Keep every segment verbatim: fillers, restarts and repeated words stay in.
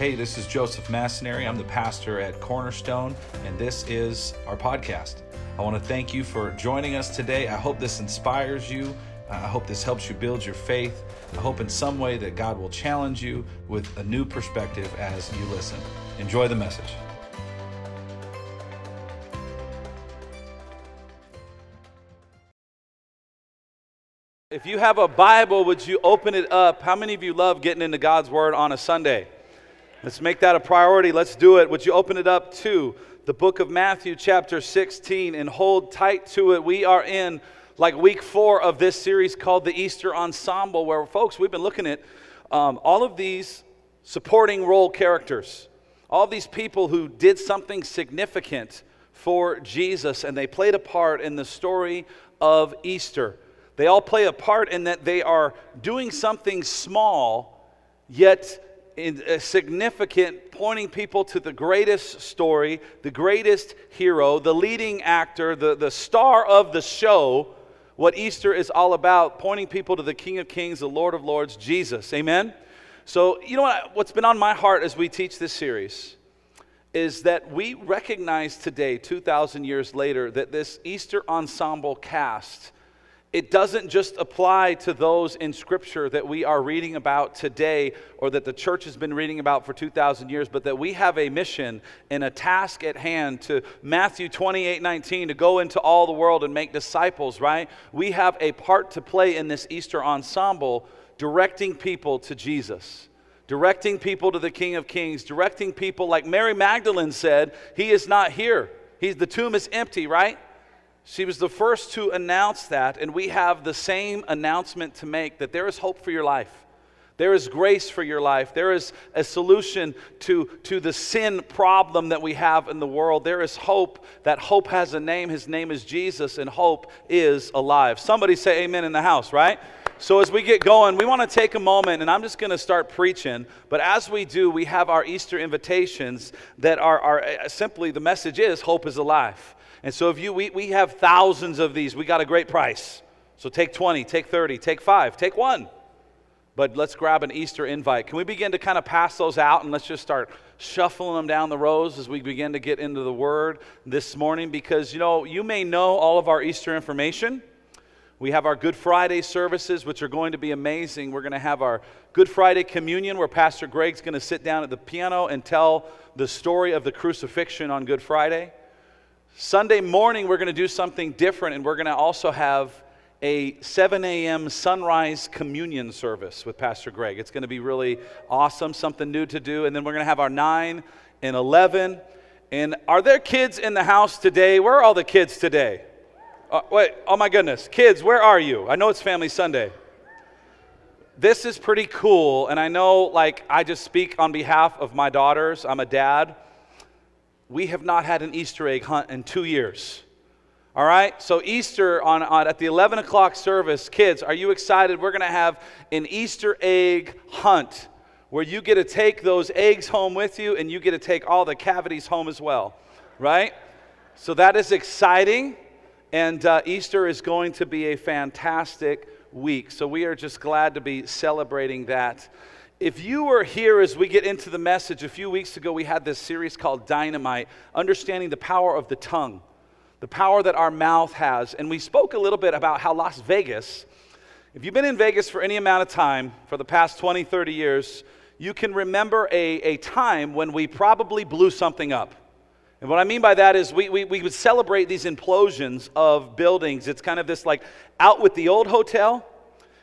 Hey, this is Joseph Macenery. I'm the pastor at Cornerstone, and this is our podcast. I want to thank you for joining us today. I hope this inspires you. I hope this helps you build your faith. I hope in some way that God will challenge you with a new perspective as you listen. Enjoy the message. If you have a Bible, would you open it up? How many of you love getting into God's Word on a Sunday? Let's make that a priority. Let's do it. Would you open it up to the book of Matthew chapter sixteen and hold tight to it? We are in like week four of this series called the Easter Ensemble, where folks, we've been looking at um, all of these supporting role characters, all these people who did something significant for Jesus, and they played a part in the story of Easter. They all play a part in that they are doing something small, yet significant, pointing people to the greatest story, the greatest hero, the leading actor, the, the star of the show, what Easter is all about, pointing people to the King of Kings, the Lord of Lords, Jesus. Amen? So, you know what? What's been on my heart as we teach this series is that we recognize today, two thousand years later, that this Easter Ensemble cast, it doesn't just apply to those in Scripture that we are reading about today or that the church has been reading about for two thousand years, but that we have a mission and a task at hand to Matthew twenty-eight nineteen, to go into all the world and make disciples, right? We have a part to play in this Easter ensemble, directing people to Jesus, directing people to the King of Kings, directing people like Mary Magdalene said, he is not here. He's, the tomb is empty, right? She was the first to announce that, and we have the same announcement to make, that there is hope for your life. There is grace for your life. There is a solution to, to the sin problem that we have in the world. There is hope. That hope has a name. His name is Jesus, and hope is alive. Somebody say amen in the house, right? So as we get going, we want to take a moment, and I'm just going to start preaching, but as we do, we have our Easter invitations that are, are simply, the message is, hope is alive. And so if you, we, we have thousands of these. We got a great price. So take twenty, take thirty, take five, take one. But let's grab an Easter invite. Can we begin to kind of pass those out, and let's just start shuffling them down the rows as we begin to get into the Word this morning? Because, you know, you may know all of our Easter information. We have our Good Friday services, which are going to be amazing. We're going to have our Good Friday communion, where Pastor Greg's going to sit down at the piano and tell the story of the crucifixion on Good Friday. Sunday morning, we're going to do something different, and we're going to also have a seven a.m. sunrise communion service with Pastor Greg. It's going to be really awesome, something new to do, and then we're going to have our nine and eleven. And are there kids in the house today? Where are all the kids today? Uh, wait, oh my goodness. Kids, where are you? I know it's Family Sunday. This is pretty cool, and I know, like, I just speak on behalf of my daughters. I'm a dad. We have not had an Easter egg hunt in two years, all right? So Easter, on, on at the eleven o'clock service, kids, are you excited? We're going to have an Easter egg hunt where you get to take those eggs home with you, and you get to take all the cavities home as well, right? So that is exciting, and uh, Easter is going to be a fantastic week. So we are just glad to be celebrating that. If you were here as we get into the message, a few weeks ago we had this series called Dynamite, understanding the power of the tongue, the power that our mouth has. And we spoke a little bit about how Las Vegas, if you've been in Vegas for any amount of time, for the past twenty, thirty years, you can remember a, a time when we probably blew something up. And what I mean by that is we, we, we would celebrate these implosions of buildings. It's kind of this like out with the old hotel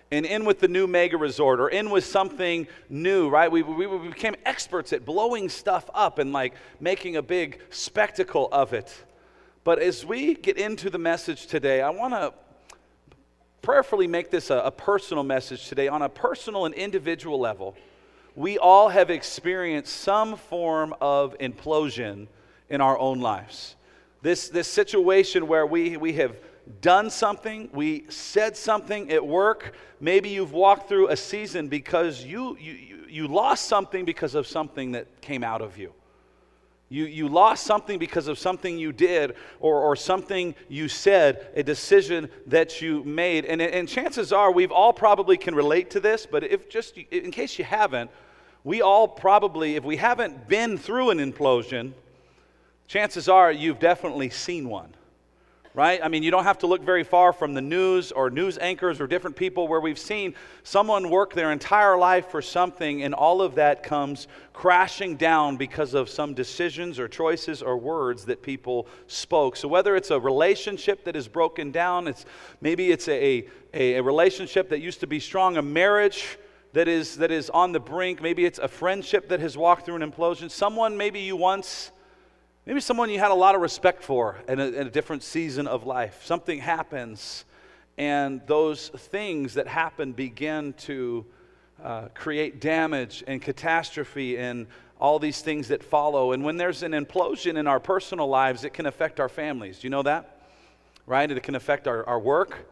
and in with the new mega resort, or in with something new, right? We, we, we became experts at blowing stuff up and like making a big spectacle of it. But as we get into the message today, I want to prayerfully make this a, a personal message today. On a personal and individual level, we all have experienced some form of implosion in our own lives. This, this situation where we, we have done something, we said something at work. Maybe you've walked through a season because you you you lost something because of something that came out of you. You you lost something because of something you did or or something you said, a decision that you made. And and chances are we've all probably can relate to this, but if just in case you haven't, we all probably, if we haven't been through an implosion, chances are you've definitely seen one, right? I mean, you don't have to look very far from the news or news anchors or different people where we've seen someone work their entire life for something, and all of that comes crashing down because of some decisions or choices or words that people spoke. So whether it's a relationship that is broken down, it's maybe it's a, a, a relationship that used to be strong, a marriage that is, that is on the brink, maybe it's a friendship that has walked through an implosion, someone maybe you once... Maybe someone you had a lot of respect for in a, in a different season of life. Something happens, and those things that happen begin to uh, create damage and catastrophe and all these things that follow. And when there's an implosion in our personal lives, it can affect our families. Do you know that? Right? It can affect our, our work.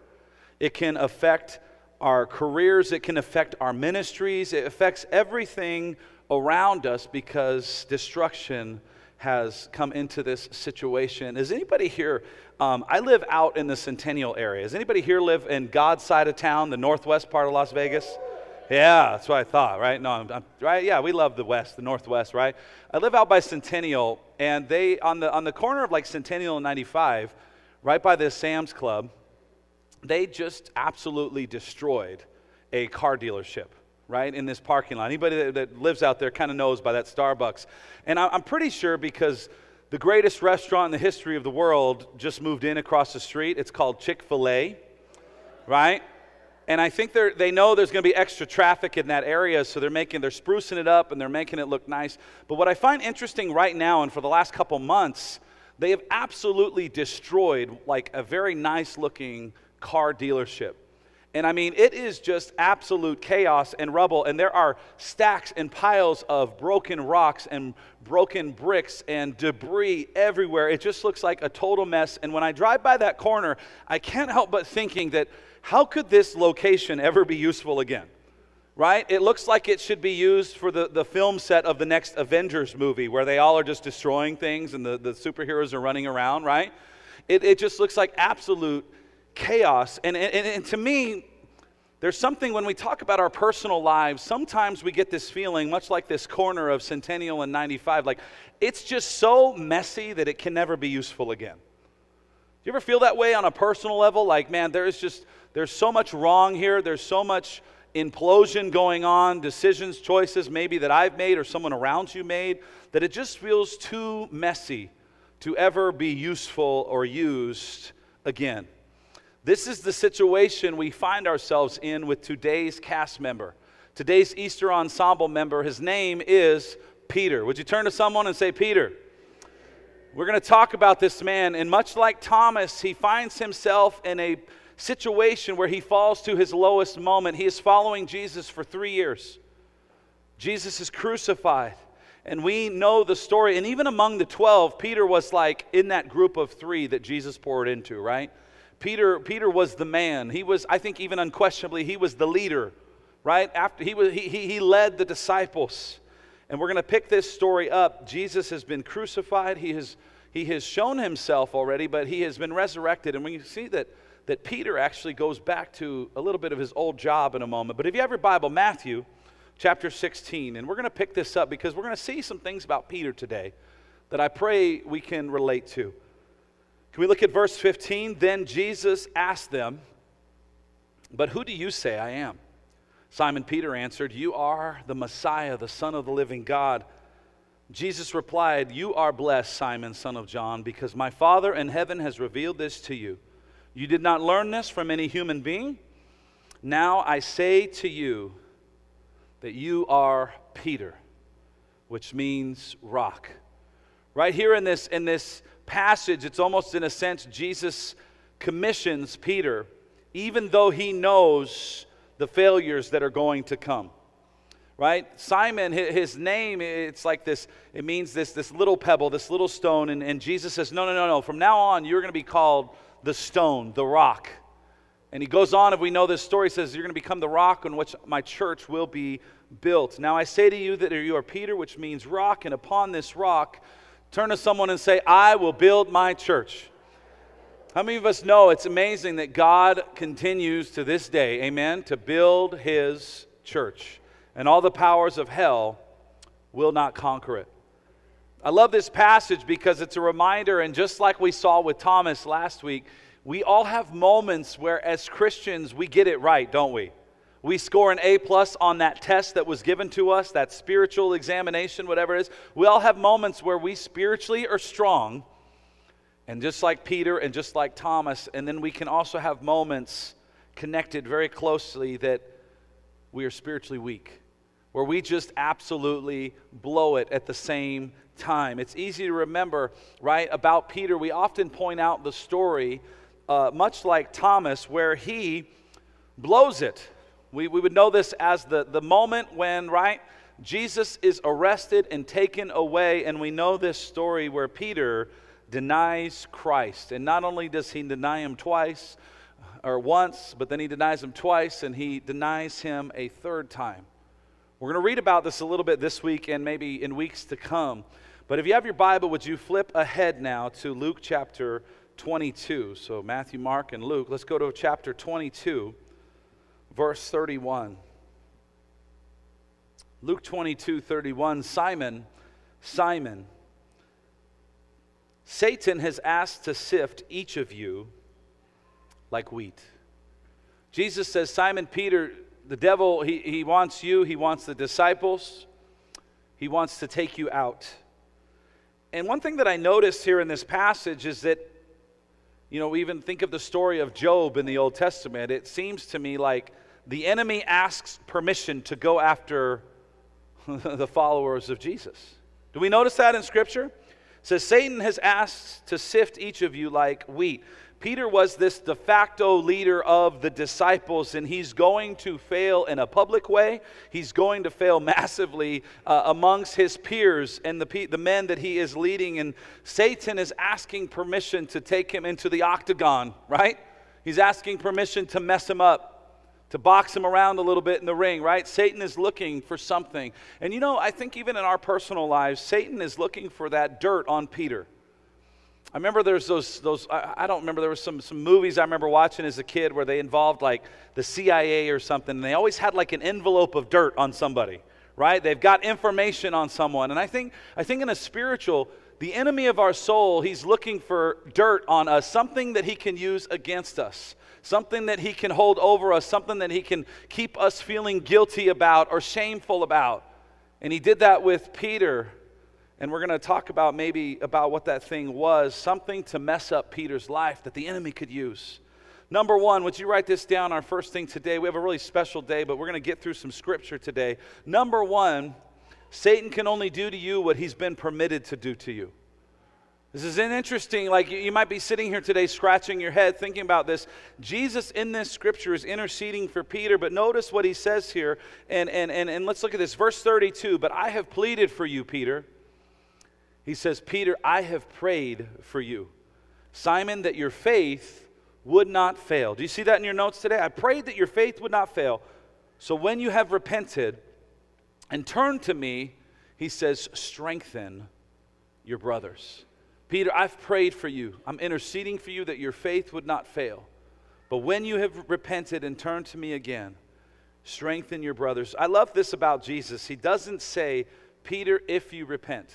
It can affect our careers. It can affect our ministries. It affects everything around us because destruction has come into this situation. Is anybody here, um, I live out in the Centennial area. Does anybody here live in God's side of town, the northwest part of Las Vegas? Yeah, that's what I thought, right? No, I'm, I'm, right? Yeah, we love the west, the northwest, right? I live out by Centennial, and they, on the, on the corner of like Centennial and ninety-five, right by this Sam's Club, they just absolutely destroyed a car dealership. Right, in this parking lot. Anybody that, that lives out there kind of knows by that Starbucks. And I, I'm pretty sure because the greatest restaurant in the history of the world just moved in across the street. It's called Chick-fil-A, right? And I think they're, they know there's going to be extra traffic in that area, so they're making, they're sprucing it up and they're making it look nice. But what I find interesting right now, and for the last couple months, they have absolutely destroyed like a very nice looking car dealership. And I mean, it is just absolute chaos and rubble, and there are stacks and piles of broken rocks and broken bricks and debris everywhere. It just looks like a total mess. And when I drive by that corner, I can't help but thinking that how could this location ever be useful again? Right? It looks like it should be used for the, the film set of the next Avengers movie where they all are just destroying things and the, the superheroes are running around, right? It, it just looks like absolute chaos. And, and, and to me, there's something when we talk about our personal lives, sometimes we get this feeling, much like this corner of Centennial and ninety-five, like it's just so messy that it can never be useful again. Do you ever feel that way on a personal level? Like, man, there is just, there's so much wrong here. There's so much implosion going on, decisions, choices maybe that I've made or someone around you made, that it just feels too messy to ever be useful or used again. This is the situation we find ourselves in with today's cast member. Today's Easter Ensemble member, his name is Peter. Would you turn to someone and say, Peter? We're going to talk about this man, and much like Thomas, he finds himself in a situation where he falls to his lowest moment. He is following Jesus for three years. Jesus is crucified, and we know the story. And even among the twelve, Peter was like in that group of three that Jesus poured into, right? Peter, Peter was the man. He was, I think even unquestionably, he was the leader, right? After he, was, he, he, he led the disciples. And we're going to pick this story up. Jesus has been crucified. He has, he has shown himself already, but he has been resurrected. And we see that, that Peter actually goes back to a little bit of his old job in a moment. But if you have your Bible, Matthew chapter sixteen, and we're going to pick this up because we're going to see some things about Peter today that I pray we can relate to. Can we look at verse fifteen? Then Jesus asked them, "But who do you say I am?" Simon Peter answered, "You are the Messiah, the Son of the living God." Jesus replied, "You are blessed, Simon, son of John, because my Father in heaven has revealed this to you. You did not learn this from any human being. Now I say to you that you are Peter," which means rock. Right here in this, in this passage, it's almost in a sense Jesus commissions Peter, even though he knows the failures that are going to come, right? Simon, his name, it's like this, it means this, this little pebble, this little stone, and, and Jesus says, no, no, no, no, from now on, you're going to be called the stone, the rock. And he goes on, if we know this story, he says, you're going to become the rock on which my church will be built. Now I say to you that you are Peter, which means rock, and upon this rock, turn to someone and say, I will build my church. How many of us know it's amazing that God continues to this day, amen, to build his church. And all the powers of hell will not conquer it. I love this passage because it's a reminder, and just like we saw with Thomas last week, we all have moments where as Christians we get it right, don't we? We score an A plus on that test that was given to us, that spiritual examination, whatever it is. We all have moments where we spiritually are strong, and just like Peter and just like Thomas, and then we can also have moments connected very closely that we are spiritually weak, where we just absolutely blow it at the same time. It's easy to remember, right, about Peter. We often point out the story, uh, much like Thomas, where he blows it. We, we would know this as the, the moment when, right, Jesus is arrested and taken away, and we know this story where Peter denies Christ. And not only does he deny him twice, or once, but then he denies him twice, and he denies him a third time. We're going to read about this a little bit this week and maybe in weeks to come. But if you have your Bible, would you flip ahead now to Luke chapter twenty-two? So Matthew, Mark, and Luke. Let's go to chapter twenty-two. Verse thirty-one, Luke twenty-two, thirty-one, Simon, Simon, Satan has asked to sift each of you like wheat. Jesus says, Simon Peter, the devil, he, he wants you, he wants the disciples, he wants to take you out. And one thing that I noticed here in this passage is that, you know, even think of the story of Job in the Old Testament. It seems to me like the enemy asks permission to go after the followers of Jesus. Do we notice that in Scripture? It says, Satan has asked to sift each of you like wheat. Peter was this de facto leader of the disciples, and he's going to fail in a public way. He's going to fail massively uh, amongst his peers and the, pe the men that he is leading, and Satan is asking permission to take him into the octagon, right? He's asking permission to mess him up, to box him around a little bit in the ring, right? Satan is looking for something. And you know, I think even in our personal lives, Satan is looking for that dirt on Peter. I remember there's those, those I, I don't remember, there were some, some movies I remember watching as a kid where they involved like the C I A or something, and they always had like an envelope of dirt on somebody, right? They've got information on someone. And I think, I think in a spiritual, the enemy of our soul, he's looking for dirt on us, something that he can use against us, something that he can hold over us, something that he can keep us feeling guilty about or shameful about. And he did that with Peter. And we're going to talk about maybe about what that thing was, something to mess up Peter's life that the enemy could use. Number one, would you write this down, our first thing today? We have a really special day, but we're going to get through some scripture today. Number one, Satan can only do to you what he's been permitted to do to you. This is interesting, like you might be sitting here today scratching your head thinking about this. Jesus in this scripture is interceding for Peter, but notice what he says here. And, and, and, and let's look at this, verse thirty-two, but I have pleaded for you, Peter. He says, Peter, I have prayed for you, Simon, that your faith would not fail. Do you see that in your notes today? I prayed that your faith would not fail. So when you have repented and turned to me, he says, strengthen your brothers. Peter, I've prayed for you. I'm interceding for you that your faith would not fail. But when you have repented and turned to me again, strengthen your brothers. I love this about Jesus. He doesn't say, Peter, if you repent.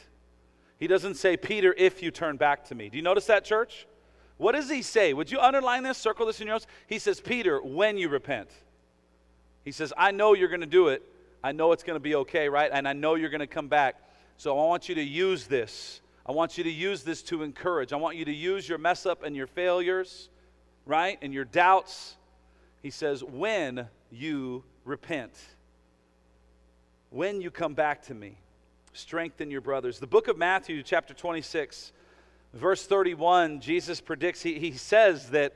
He doesn't say, Peter, if you turn back to me. Do you notice that, church? What does he say? Would you underline this, circle this in your notes? He says, Peter, when you repent. He says, I know you're going to do it. I know it's going to be okay, right? And I know you're going to come back. So I want you to use this. I want you to use this to encourage. I want you to use your mess up and your failures, right? And your doubts. He says, when you repent. When you come back to me. Strengthen your brothers. The book of Matthew, chapter twenty-six, verse thirty-one, Jesus predicts, he, he says that,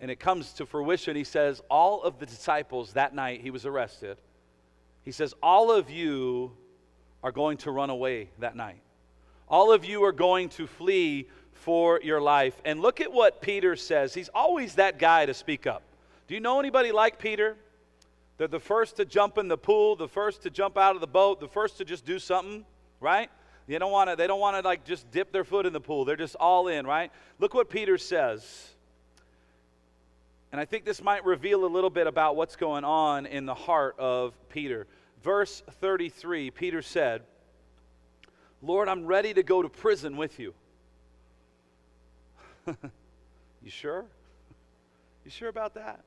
and it comes to fruition, he says, all of the disciples that night he was arrested, he says, all of you are going to run away that night. All of you are going to flee for your life. And look at what Peter says. He's always that guy to speak up. Do you know anybody like Peter? They're the first to jump in the pool, the first to jump out of the boat, the first to just do something, right? They don't want to, they don't want to like just dip their foot in the pool. They're just all in, right? Look what Peter says. And I think this might reveal a little bit about what's going on in the heart of Peter. Verse thirty-three, Peter said, Lord, I'm ready to go to prison with you. You sure? You sure about that?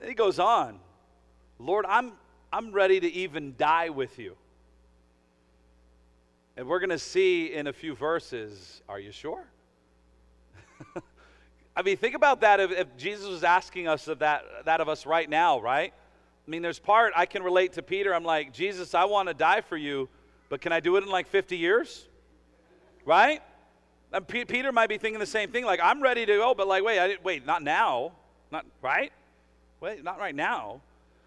And he goes on. Lord, I'm, I'm ready to even die with you. And we're going to see in a few verses, are you sure? I mean, think about that if, if Jesus was asking us of that, that of us right now, right? I mean, there's part I can relate to Peter. I'm like, Jesus, I want to die for you, but can I do it in like fifty years? Right? And P- Peter might be thinking the same thing. Like, I'm ready to go, but like, wait, I didn't, wait, not now. Not, right? Wait, not right now.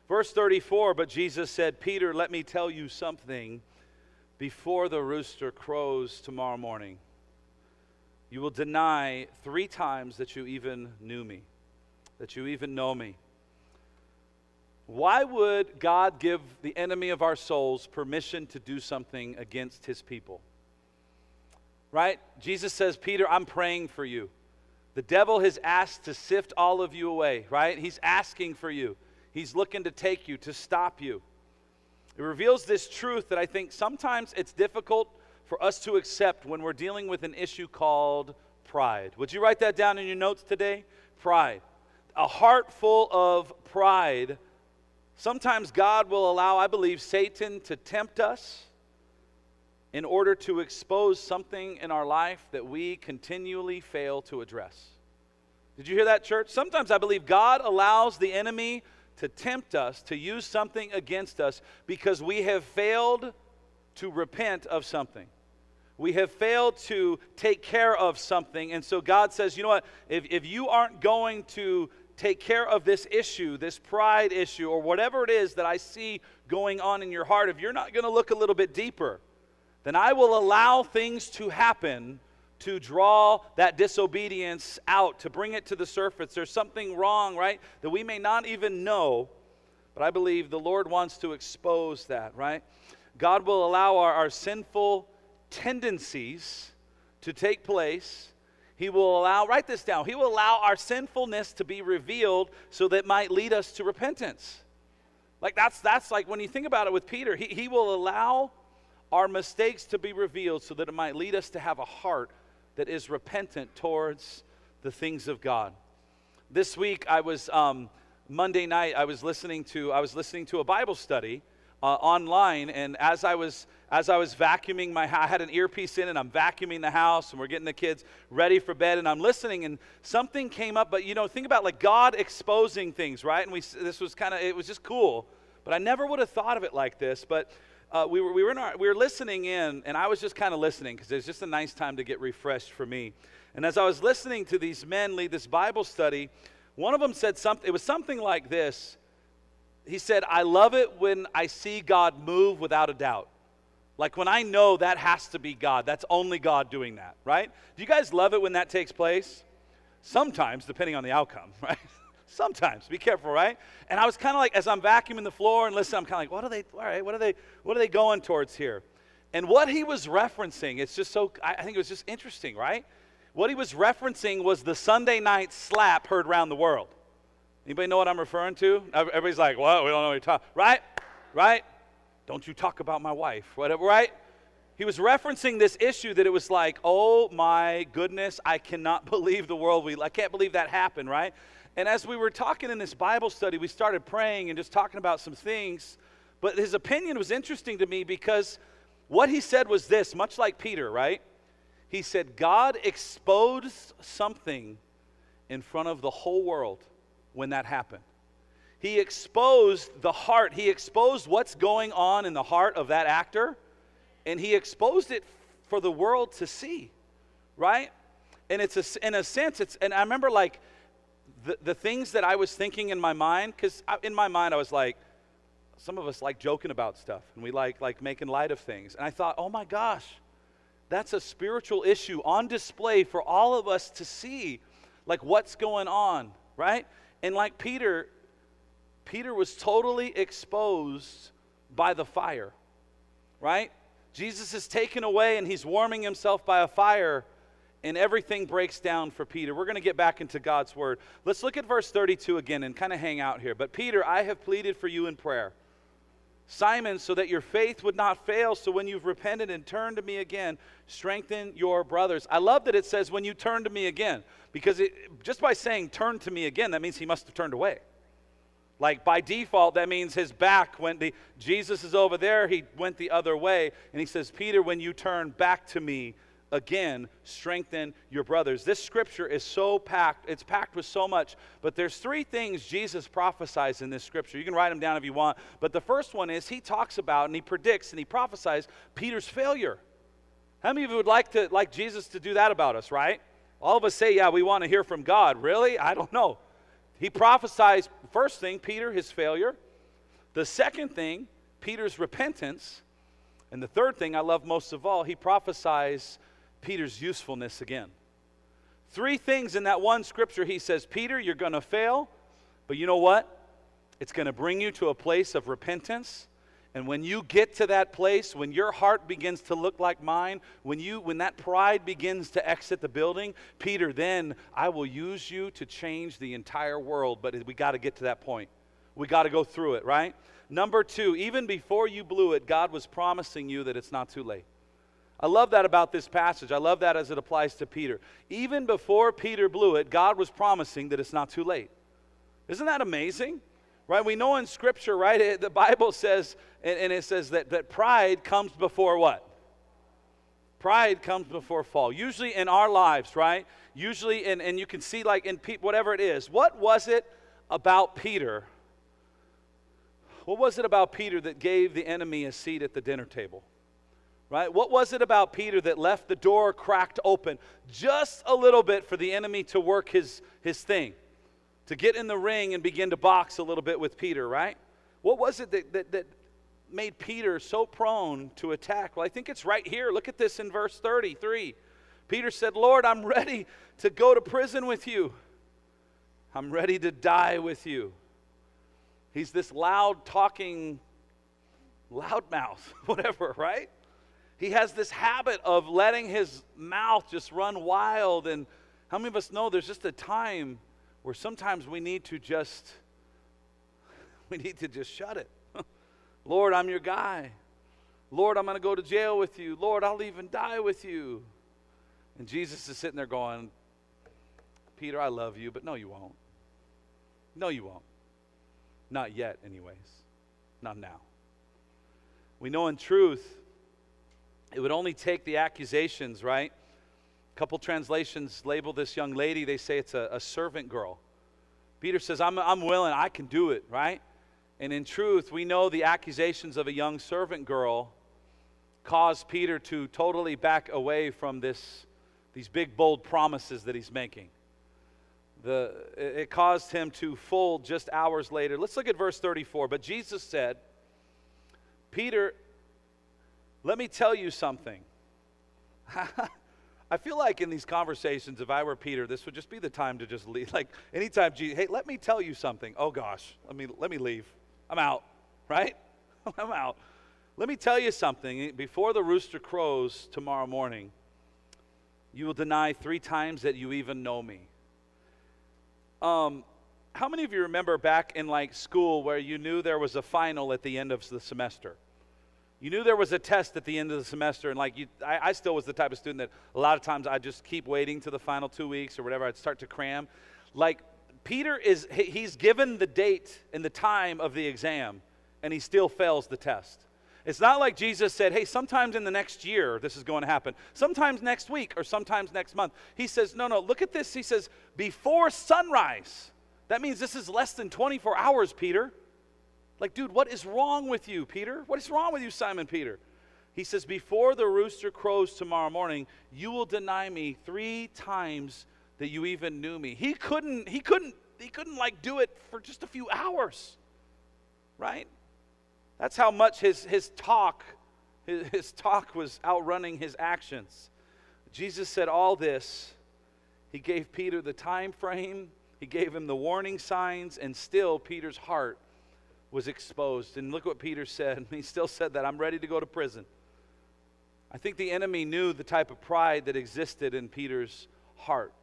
Verse thirty-four, but Jesus said, Peter, let me tell you something. Before the rooster crows tomorrow morning, you will deny three times that you even knew me, that you even know me. Why would God give the enemy of our souls permission to do something against his people? Right? Jesus says, Peter, I'm praying for you. The devil has asked to sift all of you away, right? He's asking for you. He's looking to take you, to stop you. It reveals this truth that I think sometimes it's difficult for us to accept when we're dealing with an issue called pride. Would you write that down in your notes today? Pride. A heart full of pride. Sometimes God will allow, I believe, Satan to tempt us in order to expose something in our life that we continually fail to address. Did you hear that, church? Sometimes I believe God allows the enemy to tempt us, to use something against us because we have failed to repent of something. We have failed to take care of something. And so God says, you know what, if, if you aren't going to take care of this issue, this pride issue, or whatever it is that I see going on in your heart, if you're not going to look a little bit deeper, then I will allow things to happen to draw that disobedience out, to bring it to the surface. There's something wrong, right, that we may not even know, but I believe the Lord wants to expose that, right? God will allow our, our sinful tendencies to take place. He will allow, write this down, He will allow our sinfulness to be revealed so that it might lead us to repentance. Like that's, that's like when you think about it with Peter, he, he will allow our mistakes to be revealed so that it might lead us to have a heart that is repentant towards the things of God. This week, I was um, Monday night. I was listening to I was listening to a Bible study uh, online, and as I was as I was vacuuming my house, I had an earpiece in, and I'm vacuuming the house, and we're getting the kids ready for bed, and I'm listening, and something came up. But you know, think about like God exposing things, right? And we this was kind of it was just cool, but I never would have thought of it like this. But Uh, we were we were in our, we were listening in, and I was just kind of listening because it was just a nice time to get refreshed for me. And as I was listening to these men lead this Bible study, one of them said something. It was something like this. He said, "I love it when I see God move without a doubt. Like when I know that has to be God. That's only God doing that, right? Do you guys love it when that takes place? Sometimes, depending on the outcome, right?" Sometimes, be careful, right? And I was kind of like, as I'm vacuuming the floor and listening, I'm kind of like, what are they, all right, what are they, what are they going towards here? And what he was referencing, it's just so, I think it was just interesting, right? What he was referencing was the Sunday night slap heard around the world. Anybody know what I'm referring to? Everybody's like, well, we don't know what you're talking about. Right? Right? Don't you talk about my wife, whatever, right? He was referencing this issue that it was like, oh my goodness, I cannot believe the world we, I can't believe that happened, right? And as we were talking in this Bible study, we started praying and just talking about some things. But his opinion was interesting to me because what he said was this, much like Peter, right? He said, God exposed something in front of the whole world when that happened. He exposed the heart. He exposed what's going on in the heart of that actor. And he exposed it for the world to see, right? And it's a, in a sense, it's, and I remember like, The, the things that I was thinking in my mind, because in my mind I was like, some of us like joking about stuff, and we like like making light of things. And I thought, oh my gosh, that's a spiritual issue on display for all of us to see, like what's going on, right? And like Peter, Peter was totally exposed by the fire, right? Jesus is taken away and he's warming himself by a fire, and everything breaks down for Peter. We're going to get back into God's word. Let's look at verse thirty-two again and kind of hang out here. But Peter, I have pleaded for you in prayer. Simon, so that your faith would not fail, so when you've repented and turned to me again, strengthen your brothers. I love that it says when you turn to me again, because it, just by saying turn to me again, that means he must have turned away. Like by default, that means his back went, the, Jesus is over there, he went the other way, and he says, Peter, when you turn back to me again, strengthen your brothers. This scripture is so packed, it's packed with so much, but there's three things Jesus prophesies in this scripture. You can write them down if you want, but the first one is he talks about and he predicts and he prophesies Peter's failure. How many of you would like to like Jesus to do that about us, right? All of us say, yeah, we want to hear from God. Really? I don't know. He prophesies, first thing, Peter, his failure. The second thing, Peter's repentance. And the third thing I love most of all, he prophesies Peter's usefulness again. Three things in that one scripture. He says, Peter, you're going to fail, but you know what? It's going to bring you to a place of repentance. And when you get to that place, when your heart begins to look like mine, when you, when that pride begins to exit the building, Peter, then I will use you to change the entire world. But we got to get to that point. We got to go through it, right? Number two, even before you blew it, God was promising you that it's not too late. I love that about this passage. I love that as it applies to Peter. Even before Peter blew it, God was promising that it's not too late. Isn't that amazing? Right? We know in Scripture, right, it, the Bible says, and, and it says that, that pride comes before what? Pride comes before fall. Usually in our lives, right? Usually, in, and you can see like in pe- whatever it is. What was it about Peter? What was it about Peter that gave the enemy a seat at the dinner table? Right? What was it about Peter that left the door cracked open just a little bit for the enemy to work his, his thing, to get in the ring and begin to box a little bit with Peter, right? What was it that, that, that made Peter so prone to attack? Well, I think it's right here. Look at this in verse thirty-three. Peter said, Lord, I'm ready to go to prison with you. I'm ready to die with you. He's this loud-talking, loudmouth, whatever, right? He has this habit of letting his mouth just run wild. And how many of us know there's just a time where sometimes we need to just, we need to just shut it. Lord, I'm your guy. Lord, I'm going to go to jail with you. Lord, I'll even die with you. And Jesus is sitting there going, Peter, I love you, but no, you won't. No, you won't. Not yet, anyways. Not now. We know in truth, it would only take the accusations, right? A couple translations label this young lady. They say it's a, a servant girl. Peter says, I'm, I'm willing. I can do it, right? And in truth, we know the accusations of a young servant girl caused Peter to totally back away from this, these big, bold promises that he's making. The, it caused him to fold just hours later. Let's look at verse thirty-four. But Jesus said, Peter, let me tell you something. I feel like in these conversations, if I were Peter, this would just be the time to just leave. Like anytime, Jesus, hey, let me tell you something. Oh gosh, let me let me leave. I'm out, right? I'm out. Let me tell you something. Before the rooster crows tomorrow morning, you will deny three times that you even know me. Um, how many of you remember back in like school where you knew there was a final at the end of the semester? You knew there was a test at the end of the semester, and like you, I, I still was the type of student that a lot of times I'd just keep waiting to the final two weeks or whatever. I'd start to cram. Like Peter is, he's given the date and the time of the exam, and he still fails the test. It's not like Jesus said, hey, sometimes in the next year this is going to happen. Sometimes next week or sometimes next month. He says, no, no, look at this. He says, before sunrise. That means this is less than twenty-four hours, Peter. Like, dude, what is wrong with you, Peter? What is wrong with you, Simon Peter? He says, before the rooster crows tomorrow morning, you will deny me three times that you even knew me. He couldn't, he couldn't, he couldn't like do it for just a few hours, right? That's how much his, his talk, his, his talk was outrunning his actions. Jesus said all this. He gave Peter the time frame. He gave him the warning signs, and still Peter's heart was exposed. And look what Peter said. He still said that, I'm ready to go to prison. I think the enemy knew the type of pride that existed in Peter's heart.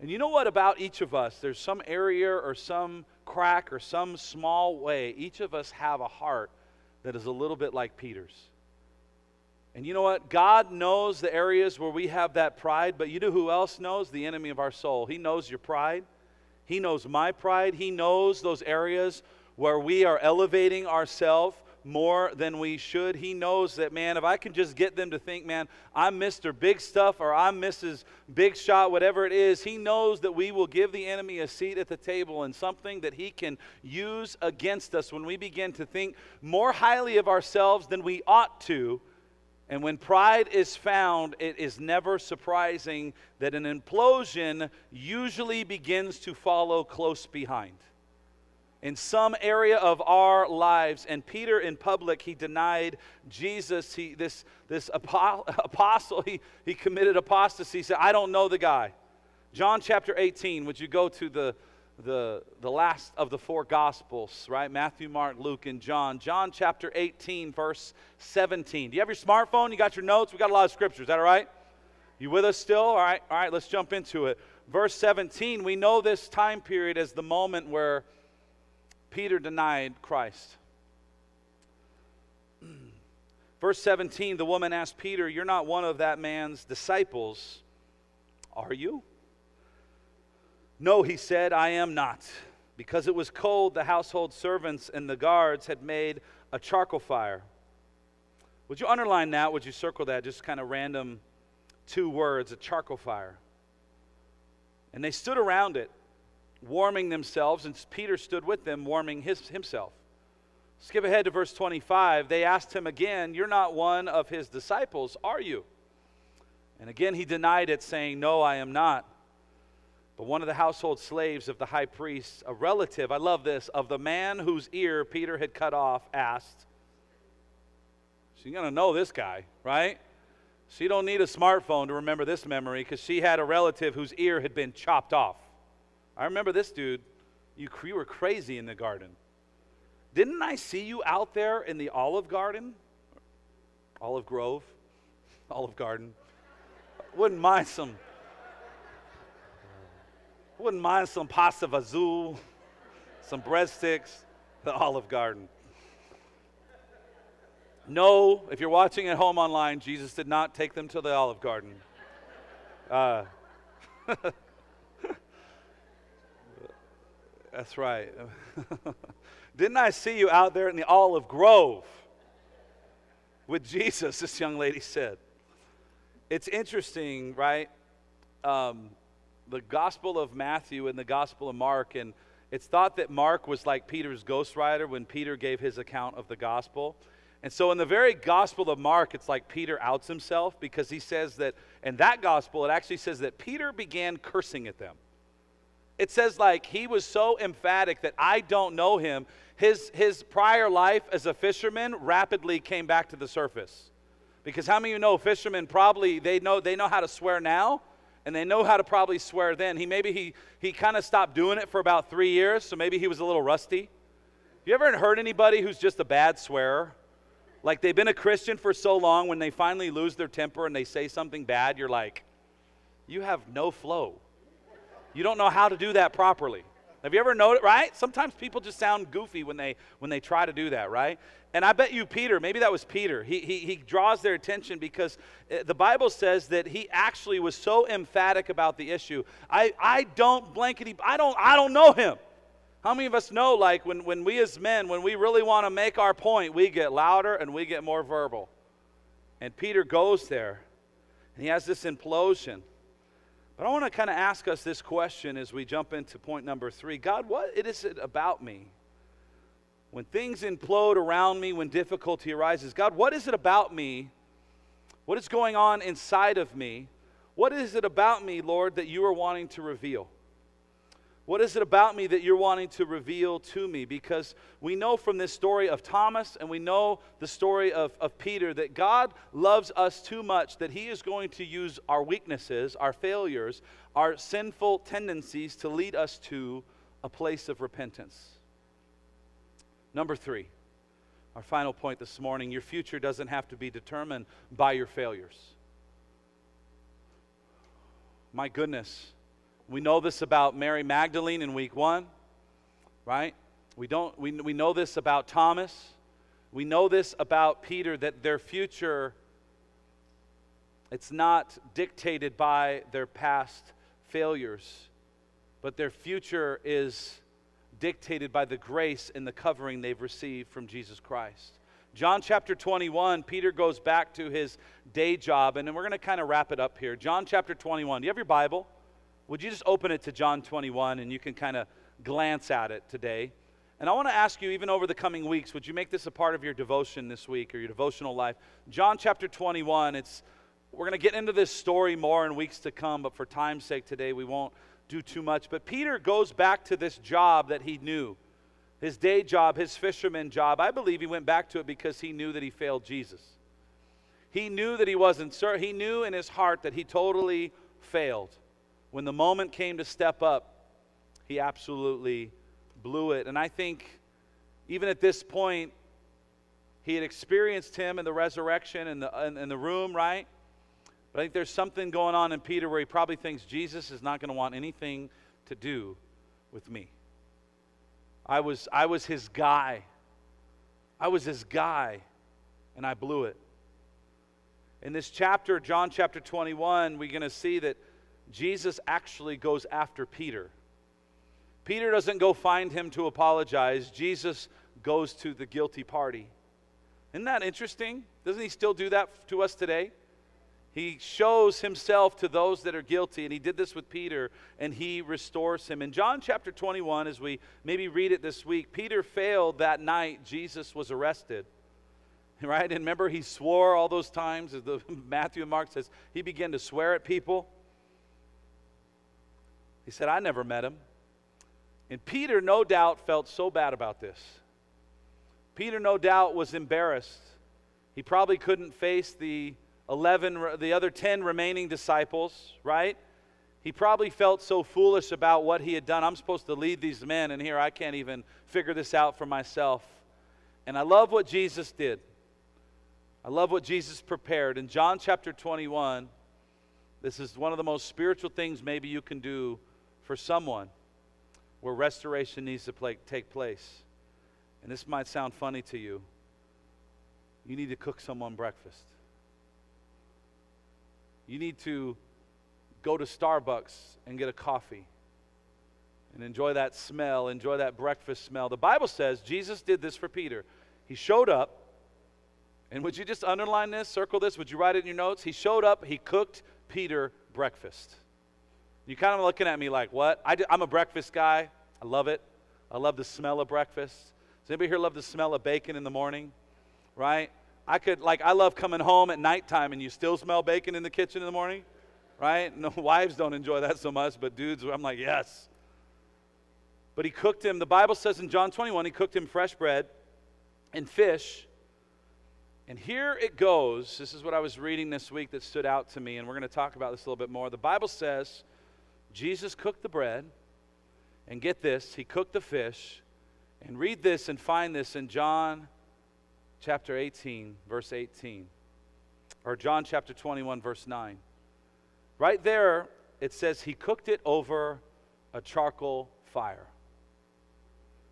And you know what about each of us? There's some area or some crack or some small way, each of us have a heart that is a little bit like Peter's. And you know what? God knows the areas where we have that pride, but you know who else knows? The enemy of our soul. He knows your pride. He knows my pride. He knows those areas where we are elevating ourselves more than we should. He knows that, man, if I can just get them to think, man, I'm Mister Big Stuff or I'm Missus Big Shot, whatever it is, he knows that we will give the enemy a seat at the table and something that he can use against us when we begin to think more highly of ourselves than we ought to. And when pride is found, it is never surprising that an implosion usually begins to follow close behind in some area of our lives. And Peter, in public, he denied Jesus. He, this this apostle, he, he committed apostasy. He said, I don't know the guy. John chapter eighteen, would you go to the, the, the last of the four Gospels, right? Matthew, Mark, Luke, and John. John chapter eighteen, verse seventeen. Do you have your smartphone? You got your notes? We got a lot of scriptures. Is that all right? You with us still? All right, all right, let's jump into it. Verse seventeen, we know this time period as the moment where Peter denied Christ. Verse seventeen, the woman asked Peter, you're not one of that man's disciples, are you? No, he said, I am not. Because it was cold, the household servants and the guards had made a charcoal fire. Would you underline that? Would you circle that? Just kind of random two words, a charcoal fire. And they stood around it, warming themselves, and Peter stood with them, warming his, himself. Skip ahead to verse twenty-five. They asked him again, you're not one of his disciples, are you? And again he denied it, saying, no, I am not. But one of the household slaves of the high priest, a relative, I love this, of the man whose ear Peter had cut off, asked. So you're going to know this guy, right? So you don't need a smartphone to remember this memory, because she had a relative whose ear had been chopped off. I remember this dude, you, you were crazy in the garden. Didn't I see you out there in the Olive Garden? Olive Grove? Olive Garden. Wouldn't mind some, wouldn't mind some pasta vazul, some breadsticks, the Olive Garden. No, if you're watching at home online, Jesus did not take them to the Olive Garden. Uh, That's right. Didn't I see you out there in the Olive Grove with Jesus, this young lady said. It's interesting, right? Um, the Gospel of Matthew and the Gospel of Mark, and it's thought that Mark was like Peter's ghostwriter when Peter gave his account of the Gospel. And so in the very Gospel of Mark, it's like Peter outs himself, because he says that, in that Gospel, it actually says that Peter began cursing at them. It says like he was so emphatic that I don't know him. His, his prior life as a fisherman rapidly came back to the surface. Because how many of you know fishermen probably, they know, they know how to swear now, and they know how to probably swear then. He maybe he, he kind of stopped doing it for about three years, so maybe he was a little rusty. You ever heard anybody who's just a bad swearer? Like they've been a Christian for so long, when they finally lose their temper and they say something bad, you're like, you have no flow. You don't know how to do that properly. Have you ever noticed, right? Sometimes people just sound goofy when they when they try to do that, right? And I bet you Peter, maybe that was Peter, he, he, he draws their attention, because the Bible says that he actually was so emphatic about the issue. I, I don't blankety, I don't, I don't know him. How many of us know, like, when, when we as men, when we really want to make our point, we get louder and we get more verbal. And Peter goes there, and he has this implosion. But I want to kind of ask us this question as we jump into point number three. God, what is it about me? When things implode around me, when difficulty arises, God, what is it about me? What is going on inside of me? What is it about me, Lord, that you are wanting to reveal? What is it about me that you're wanting to reveal to me? Because we know from this story of Thomas, and we know the story of, of Peter, that God loves us too much that he is going to use our weaknesses, our failures, our sinful tendencies to lead us to a place of repentance. Number three, our final point this morning, your future doesn't have to be determined by your failures. My goodness. We know this about Mary Magdalene in week one. right? We don't. We, we know this about Thomas. We know this about Peter, that their future, it's not dictated by their past failures, but their future is dictated by the grace and the covering they've received from Jesus Christ. John chapter twenty-one, Peter goes back to his day job, and then we're going to kind of wrap it up here. John chapter twenty-one. Do you have your Bible? Would you just open it to John twenty-one, and you can kind of glance at it today. And I want to ask you, even over the coming weeks, would you make this a part of your devotion this week or your devotional life? John chapter twenty-one, it's, we're going to get into this story more in weeks to come, but for time's sake today we won't do too much. But Peter goes back to this job that he knew, his day job, his fisherman job. I believe he went back to it because he knew that he failed Jesus. He knew that he wasn't sir. He knew in his heart that he totally failed. When the moment came to step up, he absolutely blew it. And I think even at this point, he had experienced him in the resurrection and the, in, in the room, right? But I think there's something going on in Peter where he probably thinks Jesus is not going to want anything to do with me. I was, I was his guy. I was his guy, and I blew it. In this chapter, John chapter twenty-one, we're going to see that Jesus actually goes after Peter. Peter doesn't go find him to apologize. Jesus goes to the guilty party. Isn't that interesting? Doesn't he still do that to us today? He shows himself to those that are guilty, and he did this with Peter, and he restores him. In John chapter twenty-one, as we maybe read it this week, Peter failed that night. Jesus was arrested, right? And remember, he swore all those times, as the Matthew and Mark says, he began to swear at people. He said, I never met him. And Peter, no doubt, felt so bad about this. Peter, no doubt, was embarrassed. He probably couldn't face the eleven, the other ten remaining disciples, right? He probably felt so foolish about what he had done. I'm supposed to lead these men, and here I can't even figure this out for myself. And I love what Jesus did. I love what Jesus prepared. In John chapter twenty-one, this is one of the most spiritual things maybe you can do for someone, where restoration needs to play, take place. And this might sound funny to you. You need to cook someone breakfast. You need to go to Starbucks and get a coffee and enjoy that smell, enjoy that breakfast smell. The Bible says Jesus did this for Peter. He showed up, and would you just underline this, circle this, would you write it in your notes? He showed up, he cooked Peter breakfast. You're kind of looking at me like, what? I do, I'm a breakfast guy. I love it. I love the smell of breakfast. Does anybody here love the smell of bacon in the morning? Right? I could, like, I love coming home at nighttime and you still smell bacon in the kitchen in the morning. Right? No, wives don't enjoy that so much, but dudes, I'm like, yes. But he cooked him, the Bible says in John twenty-one, he cooked him fresh bread and fish. And here it goes. This is what I was reading this week that stood out to me, and we're going to talk about this a little bit more. The Bible says, Jesus cooked the bread, and get this, he cooked the fish, and read this and find this in John chapter eighteen, verse eighteen, or John chapter twenty-one, verse nine. Right there, it says he cooked it over a charcoal fire.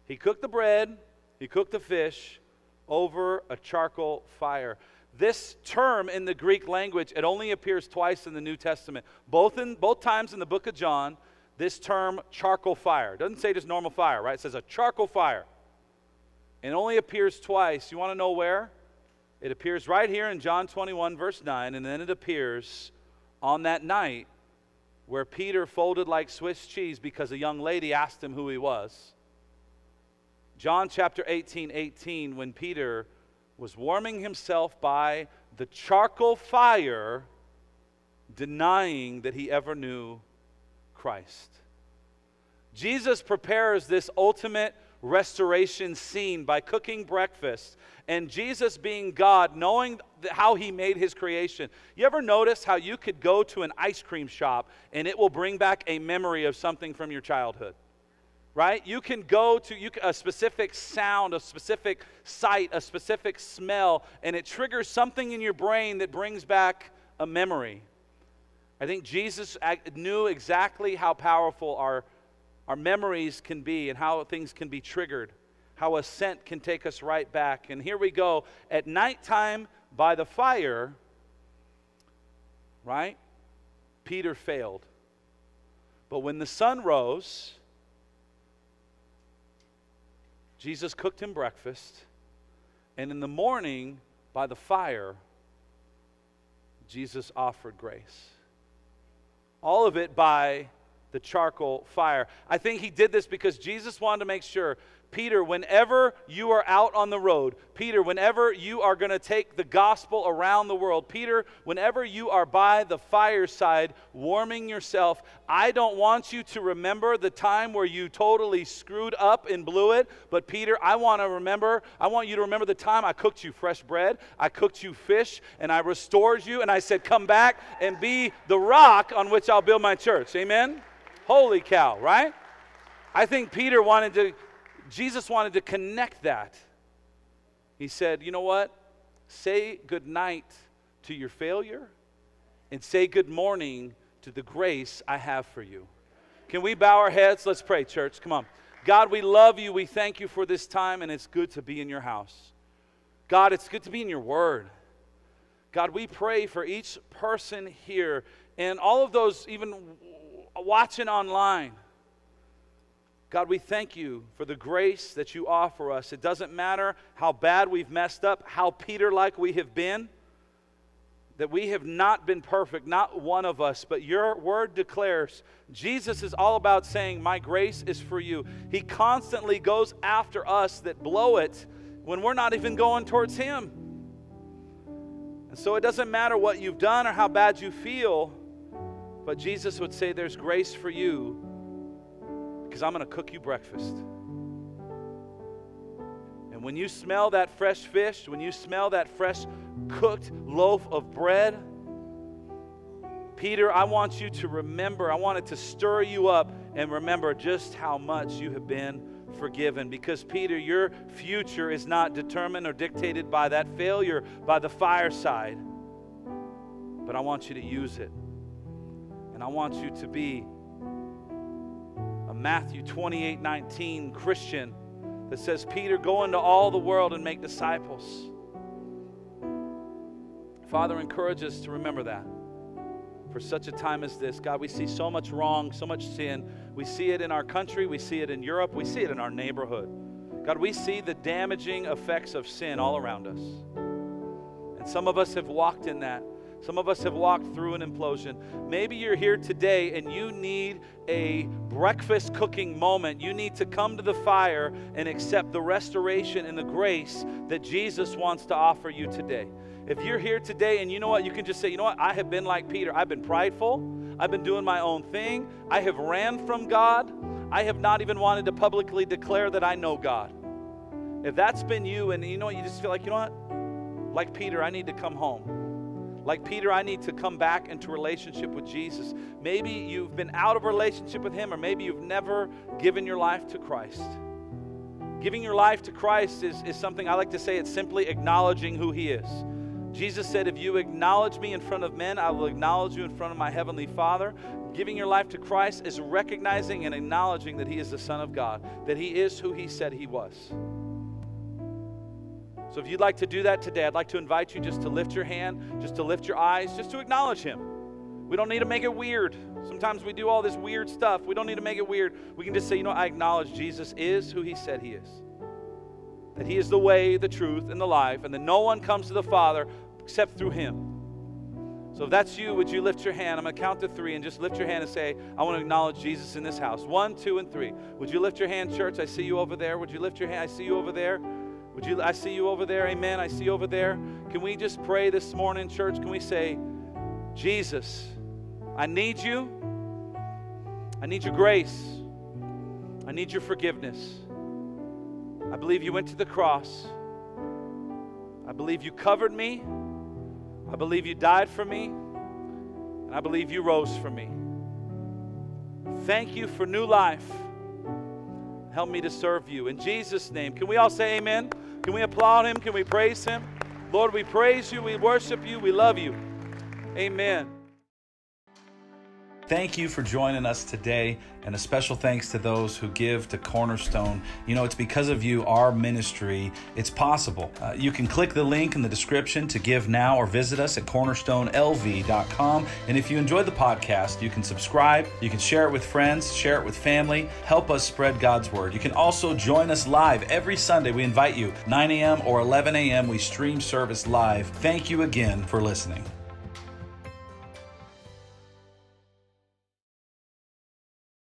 He cooked the bread, he cooked the fish over a charcoal fire. This term in the Greek language, it only appears twice in the New Testament. Both in both times in the book of John, this term charcoal fire. It doesn't say just normal fire, right? It says a charcoal fire. And it only appears twice. You want to know where? It appears right here in John twenty-one, verse nine, and then it appears on that night where Peter folded like Swiss cheese because a young lady asked him who he was. John chapter eighteen, eighteen, when Peter was warming himself by the charcoal fire, denying that he ever knew Christ. Jesus prepares this ultimate restoration scene by cooking breakfast, and Jesus being God, knowing how he made his creation. You ever notice how you could go to an ice cream shop and it will bring back a memory of something from your childhood? Right? You can go to you, a specific sound, a specific sight, a specific smell, and it triggers something in your brain that brings back a memory. I think Jesus knew exactly how powerful our our memories can be and how things can be triggered, how a scent can take us right back. And here we go at nighttime by the fire, right? Peter failed. But when the sun rose, Jesus cooked him breakfast, and in the morning by the fire, Jesus offered grace. All of it by the charcoal fire. I think he did this because Jesus wanted to make sure, Peter, whenever you are out on the road, Peter, whenever you are going to take the gospel around the world, Peter, whenever you are by the fireside warming yourself, I don't want you to remember the time where you totally screwed up and blew it, but Peter, I want to remember, I want you to remember the time I cooked you fresh bread, I cooked you fish, and I restored you, and I said, come back and be the rock on which I'll build my church. Amen? Holy cow, right? I think Peter wanted to... Jesus wanted to connect that. He said, you know what? Say good night to your failure and say good morning to the grace I have for you. Can we bow our heads? Let's pray, church. Come on. God, we love you. We thank you for this time, and it's good to be in your house. God, it's good to be in your word. God, we pray for each person here and all of those even watching online. God, we thank you for the grace that you offer us. It doesn't matter how bad we've messed up, how Peter-like we have been, that we have not been perfect, not one of us, but your word declares, Jesus is all about saying, my grace is for you. He constantly goes after us that blow it when we're not even going towards him. And so it doesn't matter what you've done or how bad you feel, but Jesus would say there's grace for you, because I'm going to cook you breakfast. And when you smell that fresh fish, when you smell that fresh cooked loaf of bread, Peter, I want you to remember, I want it to stir you up and remember just how much you have been forgiven. Because Peter, your future is not determined or dictated by that failure, by the fireside. But I want you to use it. And I want you to be Matthew twenty-eight nineteen Christian that says, Peter, go into all the world and make disciples. Father, encourage us to remember that for such a time as this. God, we see so much wrong, so much sin. We see it in our country. We see it in Europe. We see it in our neighborhood. God, we see the damaging effects of sin all around us. And some of us have walked in that. Some of us have walked through an implosion. Maybe you're here today and you need a breakfast cooking moment. You need to come to the fire and accept the restoration and the grace that Jesus wants to offer you today. If you're here today and you know what, you can just say, you know what, I have been like Peter. I've been prideful. I've been doing my own thing. I have ran from God. I have not even wanted to publicly declare that I know God. If that's been you and you know what, you just feel like, you know what, like Peter, I need to come home. Like Peter, I need to come back into relationship with Jesus. Maybe you've been out of relationship with him, or maybe you've never given your life to Christ. Giving your life to Christ is, is something I like to say, it's simply acknowledging who he is. Jesus said, if you acknowledge me in front of men, I will acknowledge you in front of my heavenly Father. Giving your life to Christ is recognizing and acknowledging that he is the Son of God, that he is who he said he was. So if you'd like to do that today, I'd like to invite you just to lift your hand, just to lift your eyes, just to acknowledge him. We don't need to make it weird. Sometimes we do all this weird stuff. We don't need to make it weird. We can just say, you know, I acknowledge Jesus is who he said he is. That he is the way, the truth, and the life, and that no one comes to the Father except through him. So if that's you, would you lift your hand? I'm going to count to three and just lift your hand and say, I want to acknowledge Jesus in this house. One, two, and three. Would you lift your hand, church? I see you over there. Would you lift your hand? I see you over there. Would you, I see you over there, amen, I see you over there. Can we just pray this morning, church? Can we say, Jesus, I need you. I need your grace. I need your forgiveness. I believe you went to the cross. I believe you covered me. I believe you died for me. And I believe you rose for me. Thank you for new life. Help me to serve you. In Jesus' name, can we all say amen? Can we applaud him? Can we praise him? Lord, we praise you. We worship you. We love you. Amen. Thank you for joining us today, and a special thanks to those who give to Cornerstone. You know, it's because of you, our ministry, it's possible. Uh, you can click the link in the description to give now or visit us at cornerstone l v dot com. And if you enjoyed the podcast, you can subscribe, you can share it with friends, share it with family, help us spread God's word. You can also join us live every Sunday. We invite you, nine a.m. or eleven a.m. We stream service live. Thank you again for listening.